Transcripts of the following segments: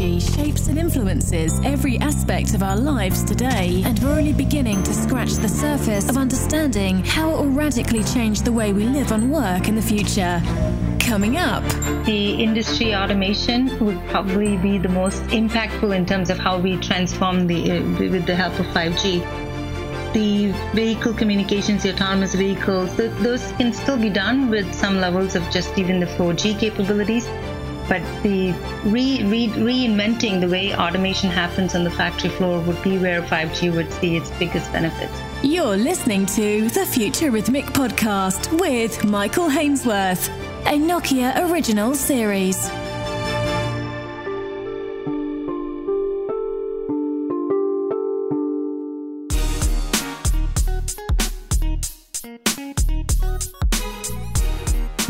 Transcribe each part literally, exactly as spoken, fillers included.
technology shapes and influences every aspect of our lives today, and we're only beginning to scratch the surface of understanding how it will radically change the way we live and work in the future. Coming up, the industry automation would probably be the most impactful in terms of how we transform the uh, with the help of five G. The vehicle communications, the autonomous vehicles, th- those can still be done with some levels of just even the four G capabilities. But the re, re, reinventing the way automation happens on the factory floor would be where five G would see its biggest benefits. You're listening to the Futurithmic Podcast with Michael Hainsworth, a Nokia original series.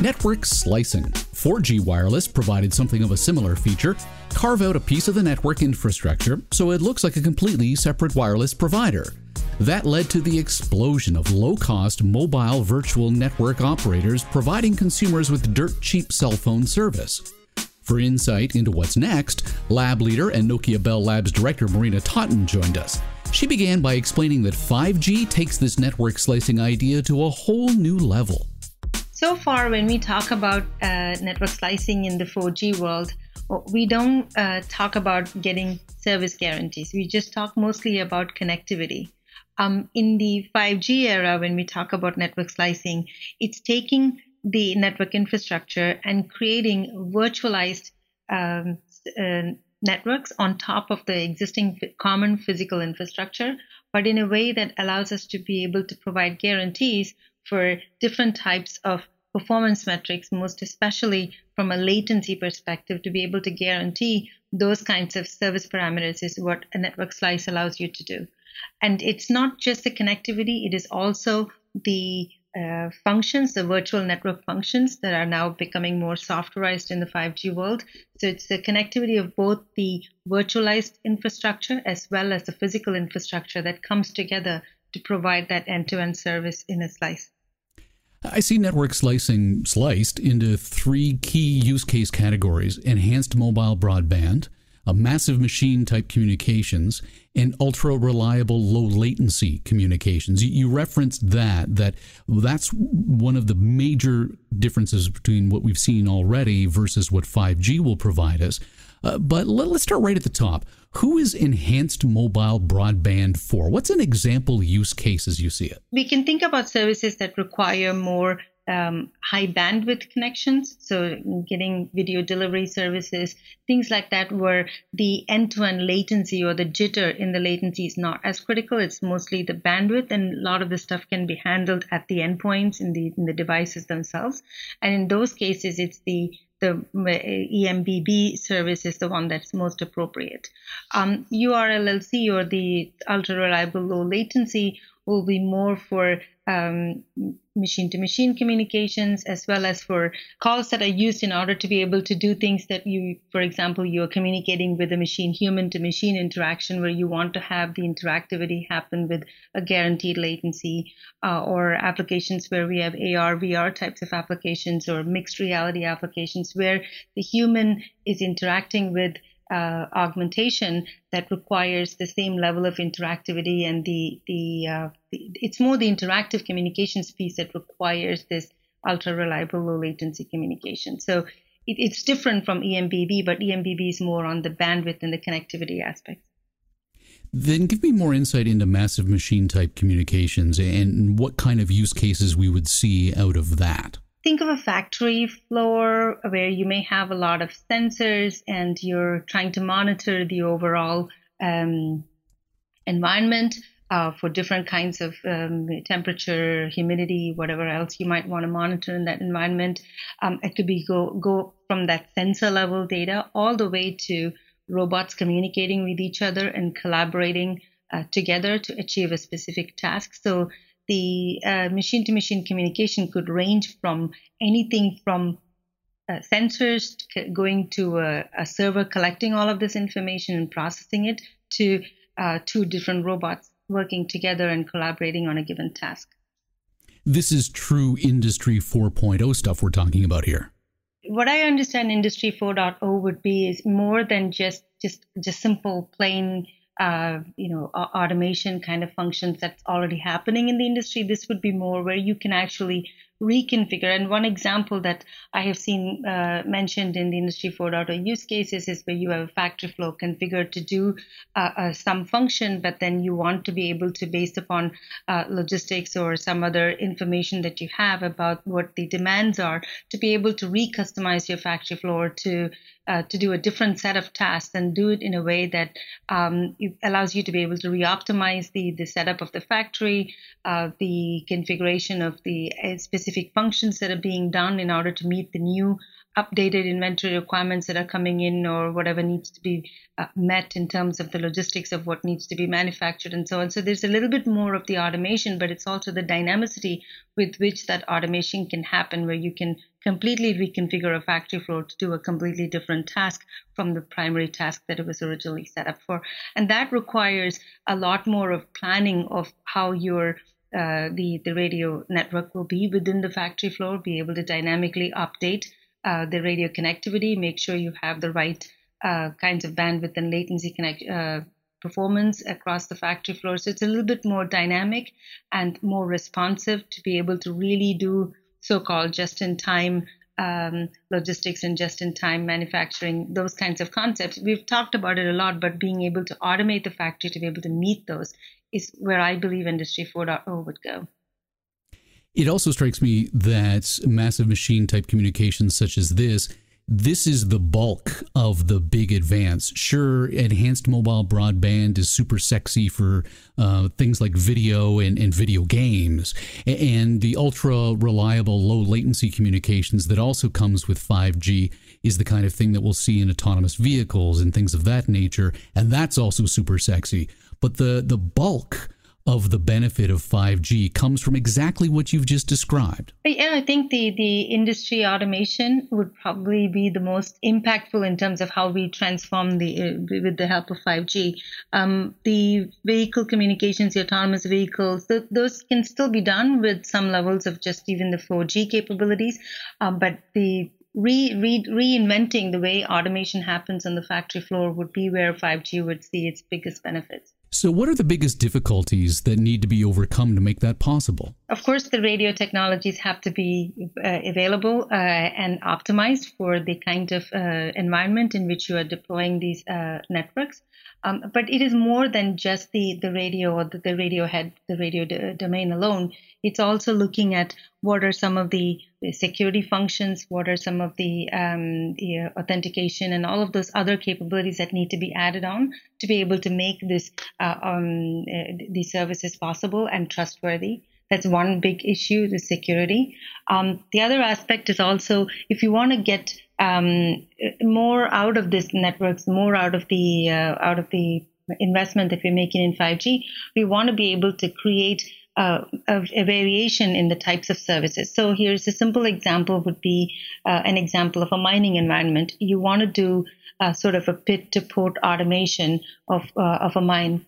Network slicing. four G wireless provided something of a similar feature: carve out a piece of the network infrastructure so it looks like a completely separate wireless provider. That led to the explosion of low-cost mobile virtual network operators providing consumers with dirt-cheap cell phone service. For insight into what's next, lab leader and Nokia Bell Labs director Marina Thottan joined us. She began by explaining that five G takes this network slicing idea to a whole new level. So far, when we talk about uh, network slicing in the four G world, we don't uh, talk about getting service guarantees. We just talk mostly about connectivity. Um, in the five G era, when we talk about network slicing, it's taking the network infrastructure and creating virtualized um, uh, networks on top of the existing common physical infrastructure, but in a way that allows us to be able to provide guarantees for different types of performance metrics, most especially from a latency perspective. To be able to guarantee those kinds of service parameters is what a network slice allows you to do. And it's not just the connectivity, it is also the uh, functions, the virtual network functions that are now becoming more softwarized in the five G world. So it's the connectivity of both the virtualized infrastructure as well as the physical infrastructure that comes together to provide that end-to-end service in a slice. I see network slicing sliced into three key use case categories: enhanced mobile broadband, a massive machine-type communications, and ultra-reliable, low-latency communications. You referenced that, that that's one of the major differences between what we've seen already versus what five G will provide us. Uh, but let, let's start right at the top. Who is enhanced mobile broadband for? What's an example use case as you see it? We can think about services that require more um, high bandwidth connections. So getting video delivery services, things like that, where the end-to-end latency or the jitter in the latency is not as critical. It's mostly the bandwidth, and a lot of the stuff can be handled at the endpoints in the, in the devices themselves. And in those cases, it's the The E M B B service is the one that's most appropriate. Um, U R L L C, or the ultra-reliable low latency, will be more for um, machine-to-machine communications, as well as for calls that are used in order to be able to do things that you, for example, you're communicating with a machine, human-to-machine interaction, where you want to have the interactivity happen with a guaranteed latency, uh, or applications where we have A R, V R types of applications, or mixed reality applications, where the human is interacting with Uh, augmentation that requires the same level of interactivity, and the the uh, it's more the interactive communications piece that requires this ultra reliable low latency communication. So it, it's different from E M B B, but E M B B is more on the bandwidth and the connectivity aspects. Then give me more insight into massive machine type communications and what kind of use cases we would see out of that. Think of a factory floor where you may have a lot of sensors and you're trying to monitor the overall um, environment uh, for different kinds of um, temperature, humidity, whatever else you might want to monitor in that environment. Um, it could be go, go from that sensor level data all the way to robots communicating with each other and collaborating uh, together to achieve a specific task. So the uh, machine-to-machine communication could range from anything from uh, sensors c- going to a, a server collecting all of this information and processing it, to uh, two different robots working together and collaborating on a given task. This is true Industry four point oh stuff we're talking about here. What I understand Industry four point oh would be is more than just just just simple plain uh, you know automation kind of functions that's already happening in the industry. This would be more where you can actually reconfigure. And one example that I have seen uh, mentioned in the Industry four point oh use cases is where you have a factory flow configured to do uh, uh, some function, but then you want to be able to, based upon uh, logistics or some other information that you have about what the demands are, to be able to recustomize your factory floor to uh, to do a different set of tasks and do it in a way that um, allows you to be able to reoptimize the the setup of the factory, uh, the configuration of the specific functions that are being done in order to meet the new updated inventory requirements that are coming in, or whatever needs to be uh, met in terms of the logistics of what needs to be manufactured and so on. So there's a little bit more of the automation, but it's also the dynamicity with which that automation can happen, where you can completely reconfigure a factory floor to do a completely different task from the primary task that it was originally set up for. And that requires a lot more of planning of how you're Uh, the, the radio network will be within the factory floor, be able to dynamically update uh, the radio connectivity, make sure you have the right uh, kinds of bandwidth and latency connect, uh, performance across the factory floor. So it's a little bit more dynamic and more responsive to be able to really do so-called just-in-time um, logistics and just-in-time manufacturing, those kinds of concepts. We've talked about it a lot, but being able to automate the factory to be able to meet those is where I believe Industry four point oh would go. It also strikes me that massive machine type communications such as this, this is the bulk of the big advance. Sure, enhanced mobile broadband is super sexy for uh, things like video and, and video games, and the ultra reliable low latency communications that also comes with five G is the kind of thing that we'll see in autonomous vehicles and things of that nature, and that's also super sexy. But the, the bulk of the benefit of five G comes from exactly what you've just described. Yeah, I think the, the industry automation would probably be the most impactful in terms of how we transform the uh, with the help of five G. Um, the vehicle communications, the autonomous vehicles, th- those can still be done with some levels of just even the four G capabilities, um, but the Re, re, reinventing the way automation happens on the factory floor would be where five G would see its biggest benefits. So what are the biggest difficulties that need to be overcome to make that possible? Of course, the radio technologies have to be uh, available uh, and optimized for the kind of uh, environment in which you are deploying these uh, networks. Um, but it is more than just the, the radio or the, the radio head, the radio d- domain alone. It's also looking at what are some of the security functions, what are some of the, um, the authentication and all of those other capabilities that need to be added on to be able to make this uh, um, uh, these services possible and trustworthy. That's one big issue, the security. Um, the other aspect is also if you want to get um, more out of these networks, more out of the uh, out of the investment that we're making in five G, we want to be able to create Uh, a, a variation in the types of services. So here's a simple example would be uh, an example of a mining environment. You want to do uh, sort of a pit-to-port automation of uh, of a mine.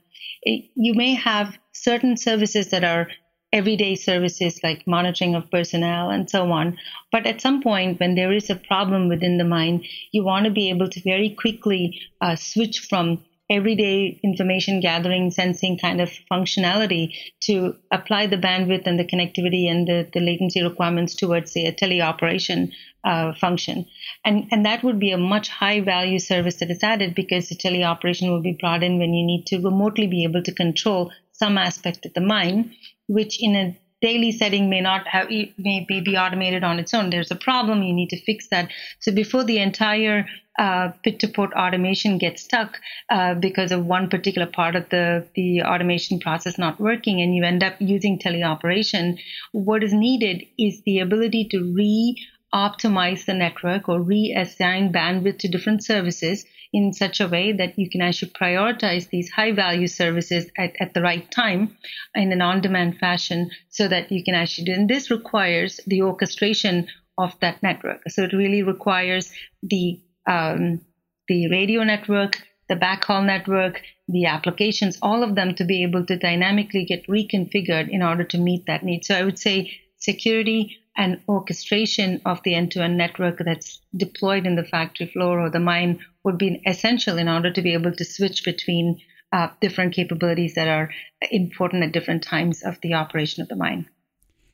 It, you may have certain services that are everyday services like monitoring of personnel and so on. But at some point when there is a problem within the mine, you want to be able to very quickly uh, switch from everyday information gathering, sensing kind of functionality to apply the bandwidth and the connectivity and the, the latency requirements towards the teleoperation uh, function. And, and that would be a much high value service that is added because the teleoperation will be brought in when you need to remotely be able to control some aspect of the mine, which in a daily setting may not have, may be automated on its own. There's a problem, you need to fix that. So before the entire uh, pit-to-port automation gets stuck uh, because of one particular part of the, the automation process not working and you end up using teleoperation, what is needed is the ability to re-optimize the network or reassign bandwidth to different services in such a way that you can actually prioritize these high-value services at, at the right time in an on-demand fashion so that you can actually do. And this requires the orchestration of that network. So it really requires the um, the radio network, the backhaul network, the applications, all of them to be able to dynamically get reconfigured in order to meet that need. So I would say security and orchestration of the end-to-end network that's deployed in the factory floor or the mine would be essential in order to be able to switch between uh, different capabilities that are important at different times of the operation of the mine.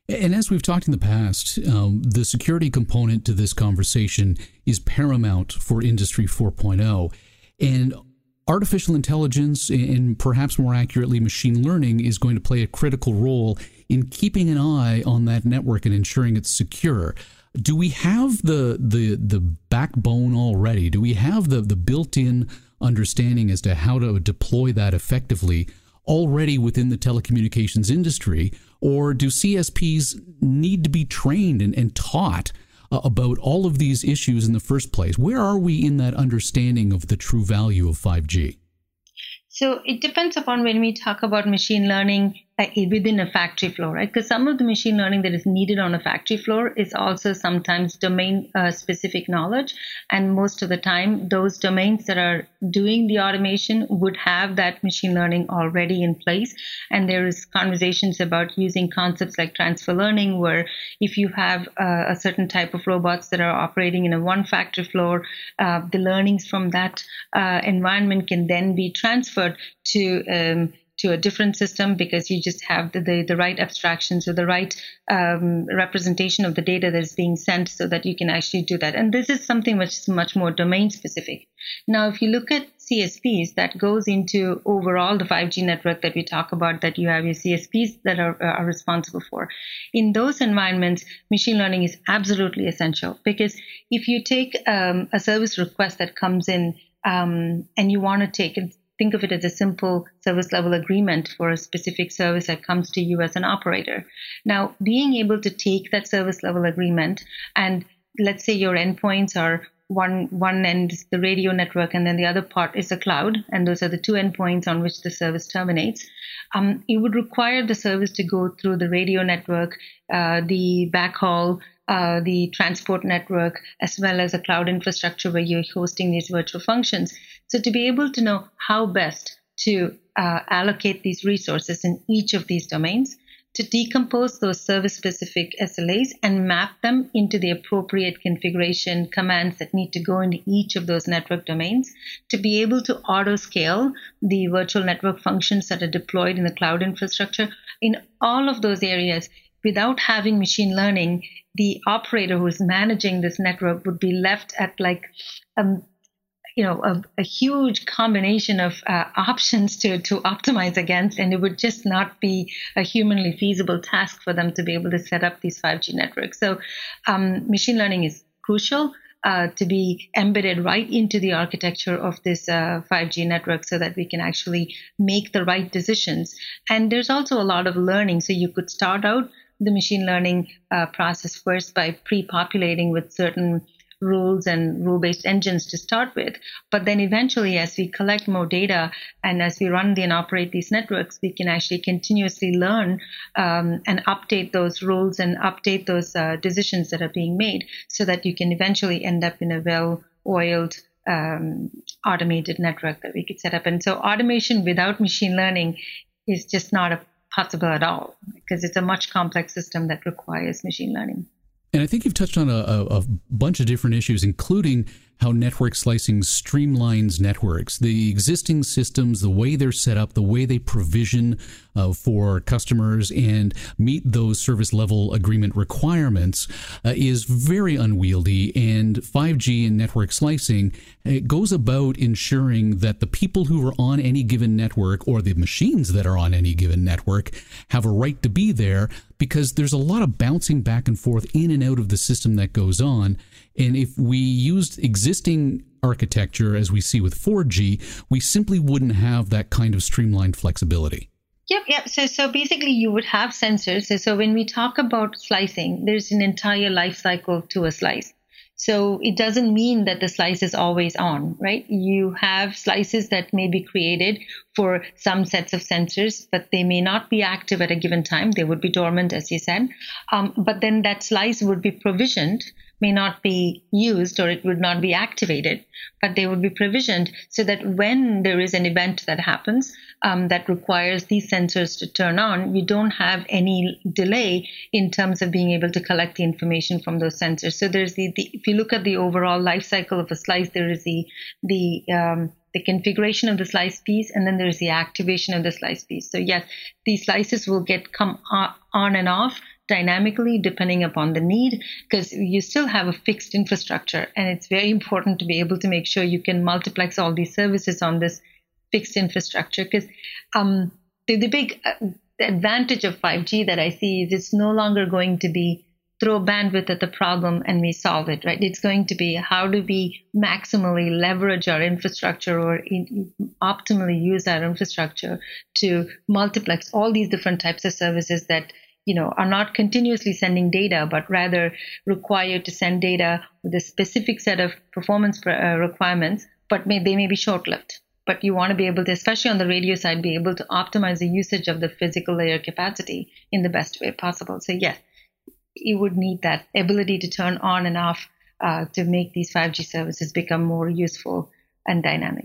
And as we've talked in the past, um, the security component to this conversation is paramount for Industry four point oh. And artificial intelligence, and perhaps more accurately machine learning, is going to play a critical role in keeping an eye on that network and ensuring it's secure. Do we have the the, the backbone already? Do we have the, the built-in understanding as to how to deploy that effectively already within the telecommunications industry? Or do C S Ps need to be trained and, and taught uh, about all of these issues in the first place? Where are we in that understanding of the true value of five G? So it depends upon when we talk about machine learning uh, within a factory floor, right? Because some of the machine learning that is needed on a factory floor is also sometimes domain-specific uh, knowledge. And most of the time, those domains that are doing the automation would have that machine learning already in place. And there is conversations about using concepts like transfer learning, where if you have uh, a certain type of robots that are operating in a one factory floor, uh, the learnings from that uh, environment can then be transferred to um, to a different system, because you just have the, the, the right abstractions or the right um, representation of the data that is being sent so that you can actually do that. And this is something which is much more domain specific. Now, if you look at C S Ps, that goes into overall the five G network that we talk about, that you have your C S Ps that are, are responsible for. In those environments, machine learning is absolutely essential, because if you take um, a service request that comes in um, and you want to take it, think of it as a simple service level agreement for a specific service that comes to you as an operator. Now, being able to take that service level agreement, and let's say your endpoints are one one end is the radio network and then the other part is the cloud, and those are the two endpoints on which the service terminates, um, it would require the service to go through the radio network, uh, the backhaul, Uh, the transport network, as well as a cloud infrastructure where you're hosting these virtual functions. So to be able to know how best to uh, allocate these resources in each of these domains, to decompose those service-specific S L As and map them into the appropriate configuration commands that need to go into each of those network domains, to be able to auto-scale the virtual network functions that are deployed in the cloud infrastructure. In all of those areas, without having machine learning, the operator who's managing this network would be left at like, um, you know, a, a huge combination of uh, options to, to optimize against, and it would just not be a humanly feasible task for them to be able to set up these five G networks. So um, machine learning is crucial uh, to be embedded right into the architecture of this uh, five G network so that we can actually make the right decisions. And there's also a lot of learning. So you could start out the machine learning uh, process first by pre-populating with certain rules and rule-based engines to start with. But then eventually, as we collect more data and as we run and operate these networks, we can actually continuously learn um, and update those rules and update those uh, decisions that are being made, so that you can eventually end up in a well-oiled um, automated network that we could set up. And so automation without machine learning is just not a possible at all, because it's a much complex system that requires machine learning. And I think you've touched on a, a bunch of different issues, including how network slicing streamlines networks, the existing systems, the way they're set up, the way they provision uh, for customers and meet those service level agreement requirements uh, is very unwieldy. And five G and network slicing, it goes about ensuring that the people who are on any given network, or the machines that are on any given network, have a right to be there, because there's a lot of bouncing back and forth in and out of the system that goes on. And if we used existing architecture, as we see with four G, we simply wouldn't have that kind of streamlined flexibility. Yep, yep. So, so basically you would have sensors. So, so when we talk about slicing, there's an entire life cycle to a slice. So it doesn't mean that the slice is always on, right? You have slices that may be created for some sets of sensors, but they may not be active at a given time. They would be dormant, as you said. Um, but then that slice would be provisioned may not be used, or it would not be activated, but they would be provisioned so that when there is an event that happens um, that requires these sensors to turn on, you don't have any delay in terms of being able to collect the information from those sensors. So there's the, the if you look at the overall life cycle of a slice, there is the the um, the configuration of the slice piece, and then there's the activation of the slice piece. So yes, these slices will get come on and off dynamically depending upon the need, because you still have a fixed infrastructure, and it's very important to be able to make sure you can multiplex all these services on this fixed infrastructure, because um, the, the big advantage of five G that I see is it's no longer going to be throw bandwidth at the problem and we solve it, right? It's going to be how do we maximally leverage our infrastructure or in, optimally use our infrastructure to multiplex all these different types of services that you know, are not continuously sending data, but rather required to send data with a specific set of performance requirements, but may, they may be short-lived. But you want to be able to, especially on the radio side, be able to optimize the usage of the physical layer capacity in the best way possible. So yes, you would need that ability to turn on and off uh, to make these five G services become more useful and dynamic.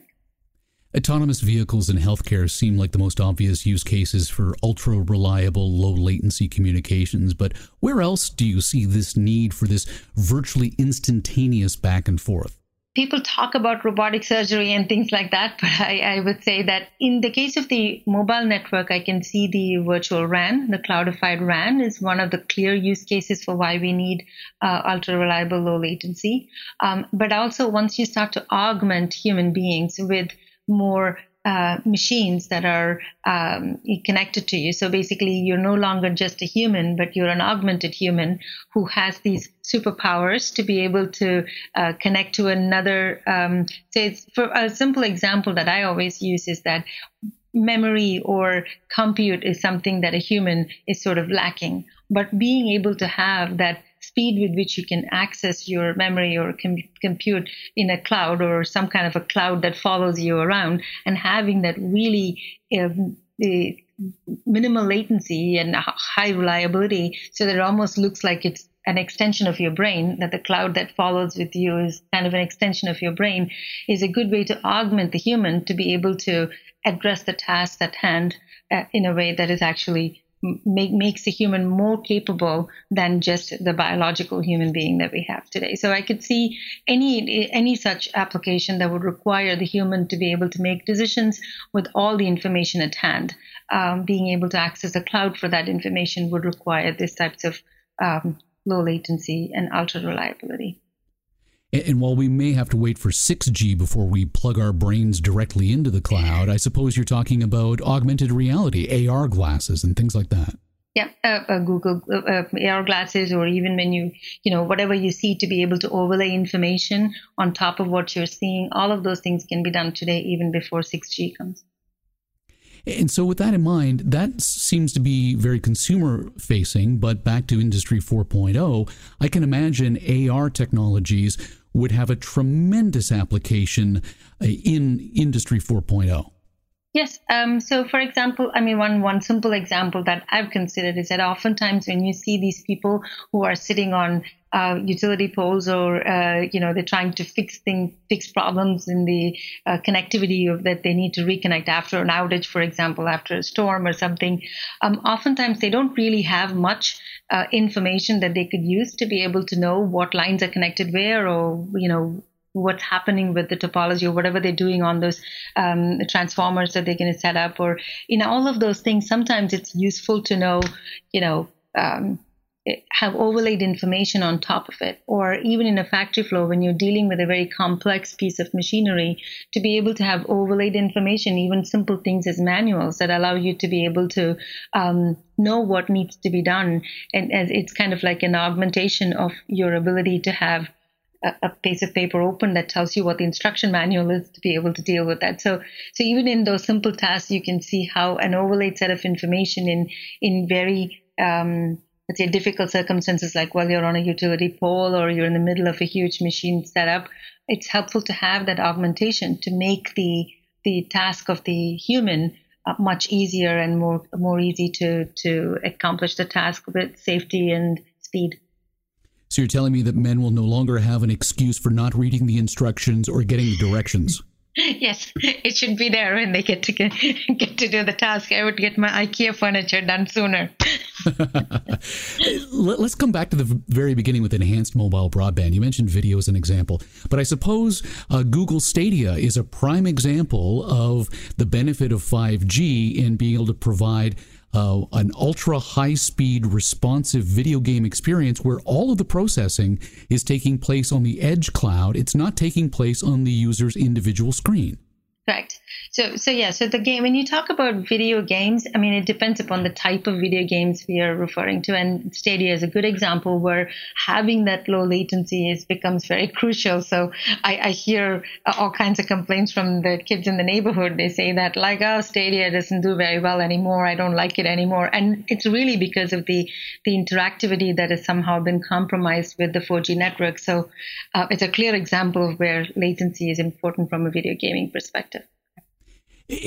Autonomous vehicles in healthcare seem like the most obvious use cases for ultra-reliable, low-latency communications, but where else do you see this need for this virtually instantaneous back and forth? People talk about robotic surgery and things like that, but I, I would say that in the case of the mobile network, I can see the virtual R A N, the cloudified R A N is one of the clear use cases for why we need uh, ultra-reliable, low-latency. Um, but also, once you start to augment human beings with more uh, machines that are um, connected to you. So basically, you're no longer just a human, but you're an augmented human who has these superpowers to be able to uh, connect to another. Um, so it's, for a simple example that I always use is that memory or compute is something that a human is sort of lacking. But being able to have that speed with which you can access your memory or com- compute in a cloud or some kind of a cloud that follows you around, and having that really uh, uh, minimal latency and high reliability so that it almost looks like it's an extension of your brain, that the cloud that follows with you is kind of an extension of your brain, is a good way to augment the human to be able to address the task at hand uh, in a way that is actually Make, makes the human more capable than just the biological human being that we have today. So I could see any any such application that would require the human to be able to make decisions with all the information at hand. Um, being able to access the cloud for that information would require these types of um, low latency and ultra reliability. And while we may have to wait for six G before we plug our brains directly into the cloud, I suppose you're talking about augmented reality, A R glasses and things like that. Yeah, uh, uh, Google uh, A R glasses, or even when you, you know, whatever you see, to be able to overlay information on top of what you're seeing. All of those things can be done today, even before six G comes. And so with that in mind, that seems to be very consumer-facing, but back to Industry four point oh, I can imagine A R technologies would have a tremendous application in Industry four point oh. Yes. Um, so, for example, I mean, one one simple example that I've considered is that oftentimes when you see these people who are sitting on uh, utility poles, or uh, you know, they're trying to fix thing, fix problems in the uh, connectivity of, that they need to reconnect after an outage, for example, after a storm or something. Um, oftentimes, they don't really have much uh, information that they could use to be able to know what lines are connected where, or you know, what's happening with the topology, or whatever they're doing on those um, transformers that they're going to set up, or in all of those things. Sometimes it's useful to know, you know, um, have overlaid information on top of it, or even in a factory floor when you're dealing with a very complex piece of machinery, to be able to have overlaid information, even simple things as manuals that allow you to be able to um, know what needs to be done. And as it's kind of like an augmentation of your ability to have a piece of paper open that tells you what the instruction manual is, to be able to deal with that. So so even in those simple tasks, you can see how an overlaid set of information in in very, um, let's say, difficult circumstances, like while you're on a utility pole or you're in the middle of a huge machine setup, it's helpful to have that augmentation to make the the task of the human uh, much easier and more more easy to to accomplish the task with safety and speed. So you're telling me that men will no longer have an excuse for not reading the instructions or getting the directions? Yes, it should be there when they get to get, get to do the task. I would get my IKEA furniture done sooner. Let's come back to the very beginning with enhanced mobile broadband. You mentioned video as an example, but I suppose uh, Google Stadia is a prime example of the benefit of five G in being able to provide Uh, an ultra high speed responsive video game experience where all of the processing is taking place on the edge cloud. It's not taking place on the user's individual screen. Correct. So, so yeah, so the game, when you talk about video games, I mean, it depends upon the type of video games we are referring to. And Stadia is a good example where having that low latency is becomes very crucial. So I, I hear all kinds of complaints from the kids in the neighborhood. They say that like, oh, Stadia doesn't do very well anymore. I don't like it anymore. And it's really because of the, the interactivity that has somehow been compromised with the four G network. So uh, it's a clear example of where latency is important from a video gaming perspective.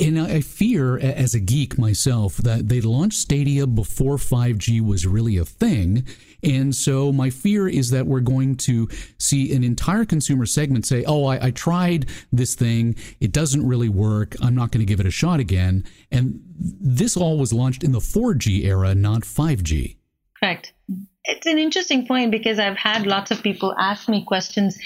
And I fear, as a geek myself, that they launched Stadia before five G was really a thing. And so my fear is that we're going to see an entire consumer segment say, oh, I, I tried this thing. It doesn't really work. I'm not going to give it a shot again. And this all was launched in the four G era, not five G. Correct. It's an interesting point because I've had lots of people ask me questions,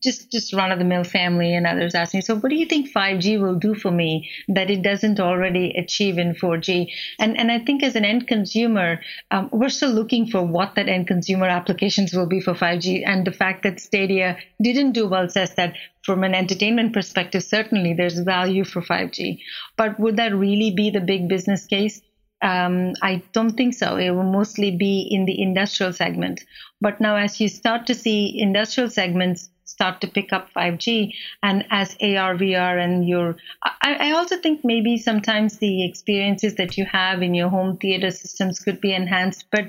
just just run-of-the-mill family and others ask me, so what do you think five G will do for me that it doesn't already achieve in four G? And and I think as an end consumer, um, we're still looking for what that end consumer applications will be for five G. And the fact that Stadia didn't do well says that from an entertainment perspective, certainly there's value for five G. But would that really be the big business case? Um, I don't think so. It will mostly be in the industrial segment. But now as you start to see industrial segments start to pick up five G and as A R, V R and your, I, I also think maybe sometimes the experiences that you have in your home theater systems could be enhanced, but,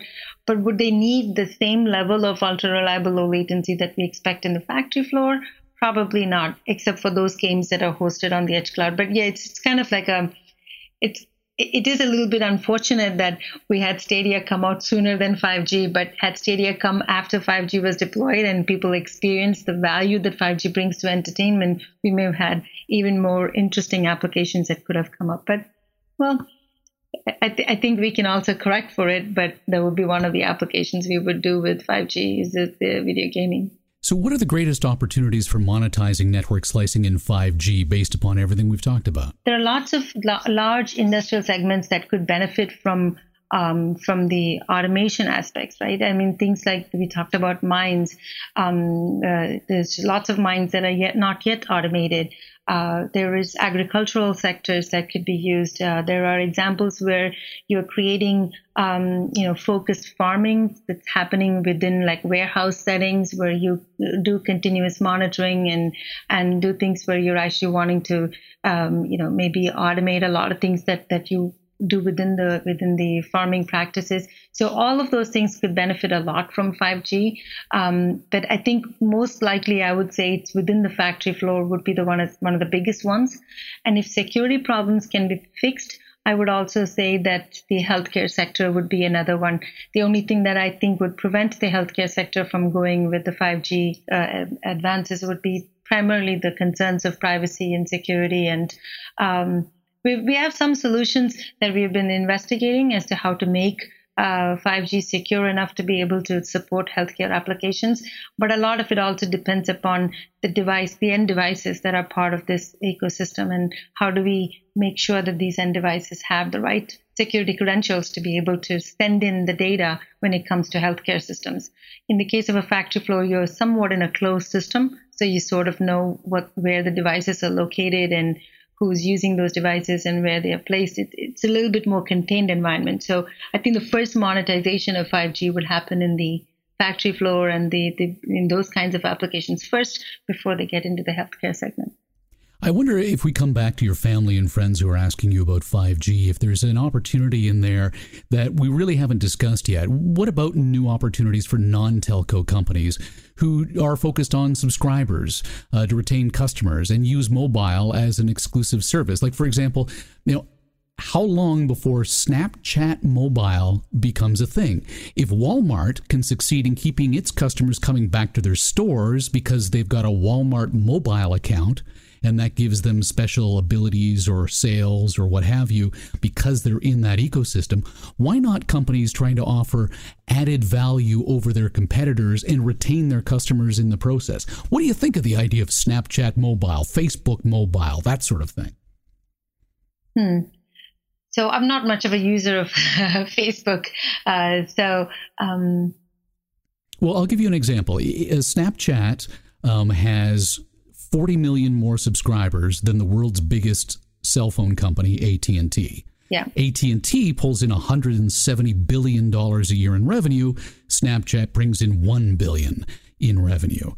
but would they need the same level of ultra reliable low latency that we expect in the factory floor? Probably not, except for those games that are hosted on the edge cloud. But yeah, it's, it's kind of like a, it's, It is a little bit unfortunate that we had Stadia come out sooner than five G, but had Stadia come after five G was deployed and people experienced the value that five G brings to entertainment, we may have had even more interesting applications that could have come up. But, well, I, th- I think we can also correct for it, but that would be one of the applications we would do with five G is the video gaming. So what are the greatest opportunities for monetizing network slicing in five G based upon everything we've talked about? There are lots of la- large industrial segments that could benefit from um, from the automation aspects, right? I mean, things like we talked about mines. Um, uh, there's lots of mines that are yet not yet automated. Uh, there is agricultural sectors that could be used. Uh, there are examples where you're creating, um, you know, focused farming that's happening within like warehouse settings where you do continuous monitoring and, and do things where you're actually wanting to, um, you know, maybe automate a lot of things that, that you do within the within the farming practices. So all of those things could benefit a lot from five G. Um, but I think most likely I would say it's within the factory floor would be the one as one of the biggest ones. And if security problems can be fixed, I would also say that the healthcare sector would be another one. The only thing that I think would prevent the healthcare sector from going with the five G uh, advances would be primarily the concerns of privacy and security and um We we have some solutions that we've been investigating as to how to make uh, five G secure enough to be able to support healthcare applications. But a lot of it also depends upon the device, the end devices that are part of this ecosystem, and how do we make sure that these end devices have the right security credentials to be able to send in the data when it comes to healthcare systems. In the case of a factory floor, you're somewhat in a closed system, so you sort of know what where the devices are located and who's using those devices and where they are placed. It, it's a little bit more contained environment. So I think the first monetization of five G would happen in the factory floor and the, the in those kinds of applications first before they get into the healthcare segment. I wonder if we come back to your family and friends who are asking you about five G, if there's an opportunity in there that we really haven't discussed yet. What about new opportunities for non-telco companies who are focused on subscribers uh, to retain customers and use mobile as an exclusive service? Like, for example, you know, how long before Snapchat Mobile becomes a thing? If Walmart can succeed in keeping its customers coming back to their stores because they've got a Walmart mobile account, and that gives them special abilities or sales or what have you because they're in that ecosystem, why not companies trying to offer added value over their competitors and retain their customers in the process? What do you think of the idea of Snapchat Mobile, Facebook Mobile, that sort of thing? Hmm. So I'm not much of a user of Facebook. Uh, so, um... well, I'll give you an example. Snapchat um, has forty million more subscribers than the world's biggest cell phone company, A T and T. Yeah. A T and T pulls in one hundred seventy billion dollars a year in revenue. Snapchat brings in one billion dollars in revenue.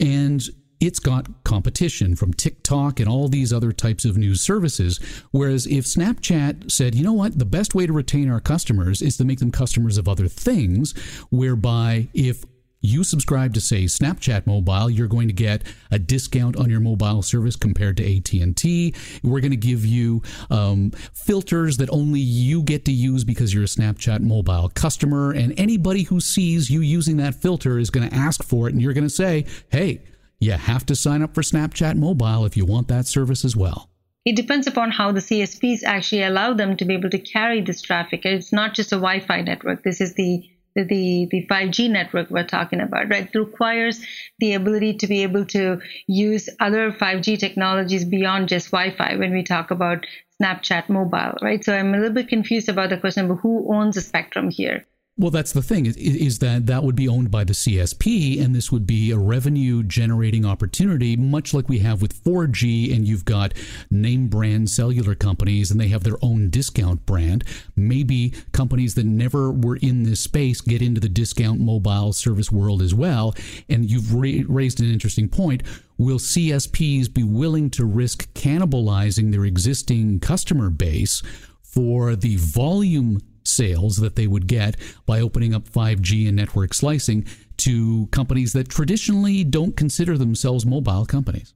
And it's got competition from TikTok and all these other types of news services. Whereas if Snapchat said, you know what, the best way to retain our customers is to make them customers of other things, whereby if you subscribe to, say, Snapchat Mobile, you're going to get a discount on your mobile service compared to A T and T. We're going to give you um, filters that only you get to use because you're a Snapchat Mobile customer. And anybody who sees you using that filter is going to ask for it. And you're going to say, hey, you have to sign up for Snapchat Mobile if you want that service as well. It depends upon how the C S Ps actually allow them to be able to carry this traffic. It's not just a Wi-Fi network. This is the the the five G network we're talking about, right? It requires the ability to be able to use other five G technologies beyond just Wi-Fi when we talk about Snapchat Mobile, right? So I'm a little bit confused about the question of who owns the spectrum here. Well, that's the thing, is, is that that would be owned by the C S P, and this would be a revenue-generating opportunity, much like we have with four G, and you've got name-brand cellular companies, and they have their own discount brand. Maybe companies that never were in this space get into the discount mobile service world as well, and you've ra- raised an interesting point. Will C S Ps be willing to risk cannibalizing their existing customer base for the volume sales that they would get by opening up five G and network slicing to companies that traditionally don't consider themselves mobile companies?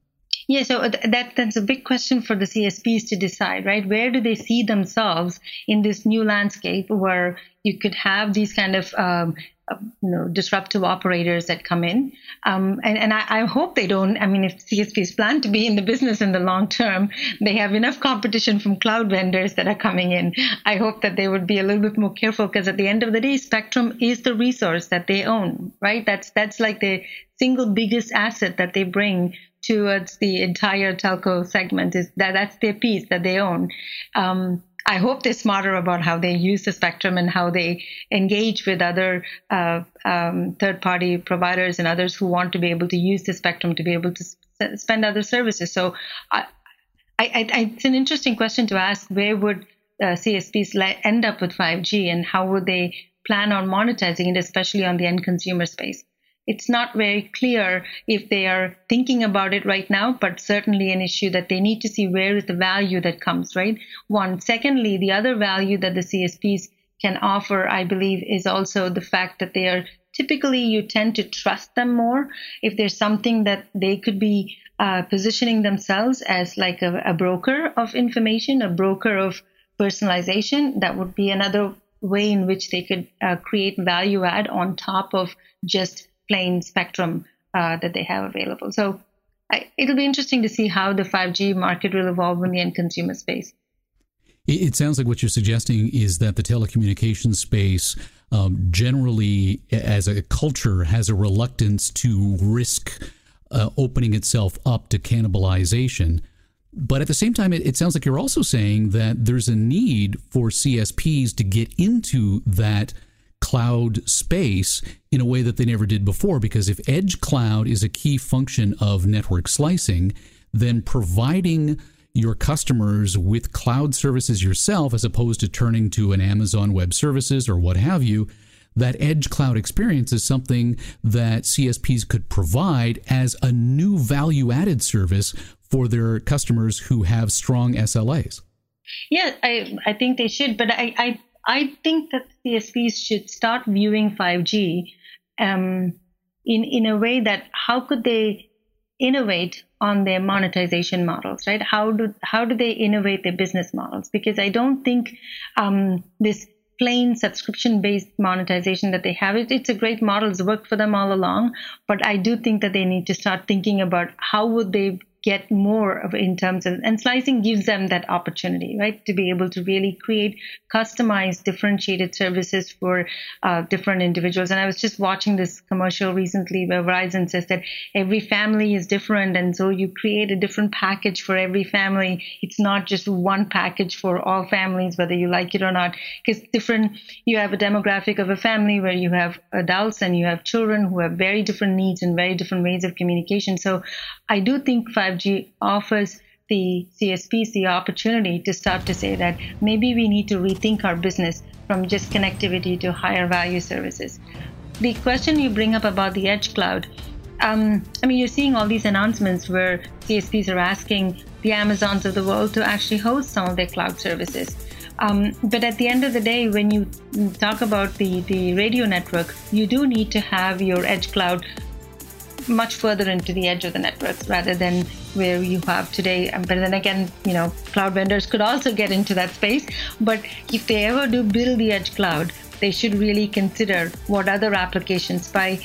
Yeah, so that that's a big question for the C S Ps to decide, right? Where do they see themselves in this new landscape where you could have these kind of um, you know, disruptive operators that come in? Um, and and I, I hope they don't. I mean, if C S Ps plan to be in the business in the long term, they have enough competition from cloud vendors that are coming in. I hope that they would be a little bit more careful, because at the end of the day, spectrum is the resource that they own, right? That's, that's like the single biggest asset that they bring towards the entire telco segment, is that that's their piece that they own. Um, I hope they're smarter about how they use the spectrum and how they engage with other uh, um, third-party providers and others who want to be able to use the spectrum to be able to sp- spend other services. So I, I, I, it's an interesting question to ask, where would uh, C S Ps li- end up with five G, and how would they plan on monetizing it, especially on the end consumer space? It's not very clear if they are thinking about it right now, but certainly an issue that they need to see where is the value that comes, right? One. Secondly, the other value that the C S Ps can offer, I believe, is also the fact that they are typically, you tend to trust them more. If there's something that they could be uh, positioning themselves as like a, a broker of information, a broker of personalization, that would be another way in which they could uh, create value add on top of just plain spectrum uh, that they have available. So I, it'll be interesting to see how the five G market will evolve in the end consumer space. It sounds like what you're suggesting is that the telecommunications space um, generally, as a culture, has a reluctance to risk uh, opening itself up to cannibalization. But at the same time, it, it sounds like you're also saying that there's a need for C S Ps to get into that cloud space in a way that they never did before, because if edge cloud is a key function of network slicing, then providing your customers with cloud services yourself, as opposed to turning to an Amazon Web Services or what have you, that edge cloud experience is something that C S Ps could provide as a new value-added service for their customers who have strong S L As. Yeah, I, I think they should, but I... I... I think that C S Ps should start viewing five G um, in in a way that how could they innovate on their monetization models, right? How do how do they innovate their business models? Because I don't think um, this plain subscription-based monetization that they have, it, it's a great model. It's worked for them all along. But I do think that they need to start thinking about how would they get more of in terms of, and slicing gives them that opportunity, right? To be able to really create customized, differentiated services for uh, different individuals. And I was just watching this commercial recently where Verizon says that every family is different. And so you create a different package for every family. It's not just one package for all families, whether you like it or not, because different, you have a demographic of a family where you have adults and you have children who have very different needs and very different ways of communication. So I do think five G offers the C S Ps the opportunity to start to say that maybe we need to rethink our business from just connectivity to higher value services. The question you bring up about the edge cloud, um, I mean, you're seeing all these announcements where C S Ps are asking the Amazons of the world to actually host some of their cloud services. Um, but at the end of the day, when you talk about the, the radio network, you do need to have your edge cloud much further into the edge of the networks rather than where you have today. But then again, you know, cloud vendors could also get into that space. But if they ever do build the edge cloud, they should really consider what other applications. By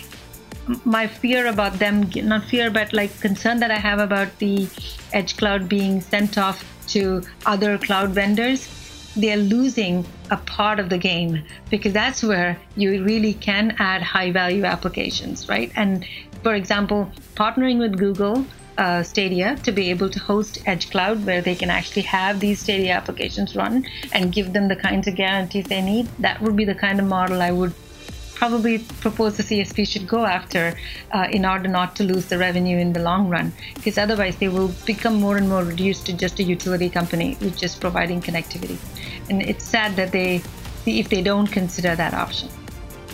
my fear about them, not fear, but like concern that I have about the edge cloud being sent off to other cloud vendors, they're losing a part of the game, because that's where you really can add high value applications, right? And for example, partnering with Google uh, Stadia to be able to host edge cloud where they can actually have these Stadia applications run and give them the kinds of guarantees they need, that would be the kind of model I would probably propose the C S P should go after uh, in order not to lose the revenue in the long run, because otherwise they will become more and more reduced to just a utility company which is providing connectivity. And it's sad that they, if they don't consider that option.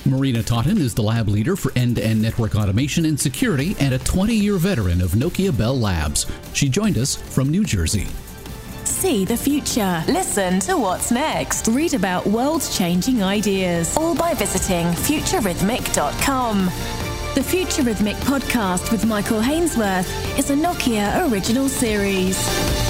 Marina Thottan is the lab leader for end-to-end network automation and security and a twenty-year veteran of Nokia Bell Labs. She joined us from New Jersey. See the future. Listen to what's next. Read about world-changing ideas. All by visiting futurithmic dot com. The Futurithmic Podcast with Michael Hainsworth is a Nokia original series.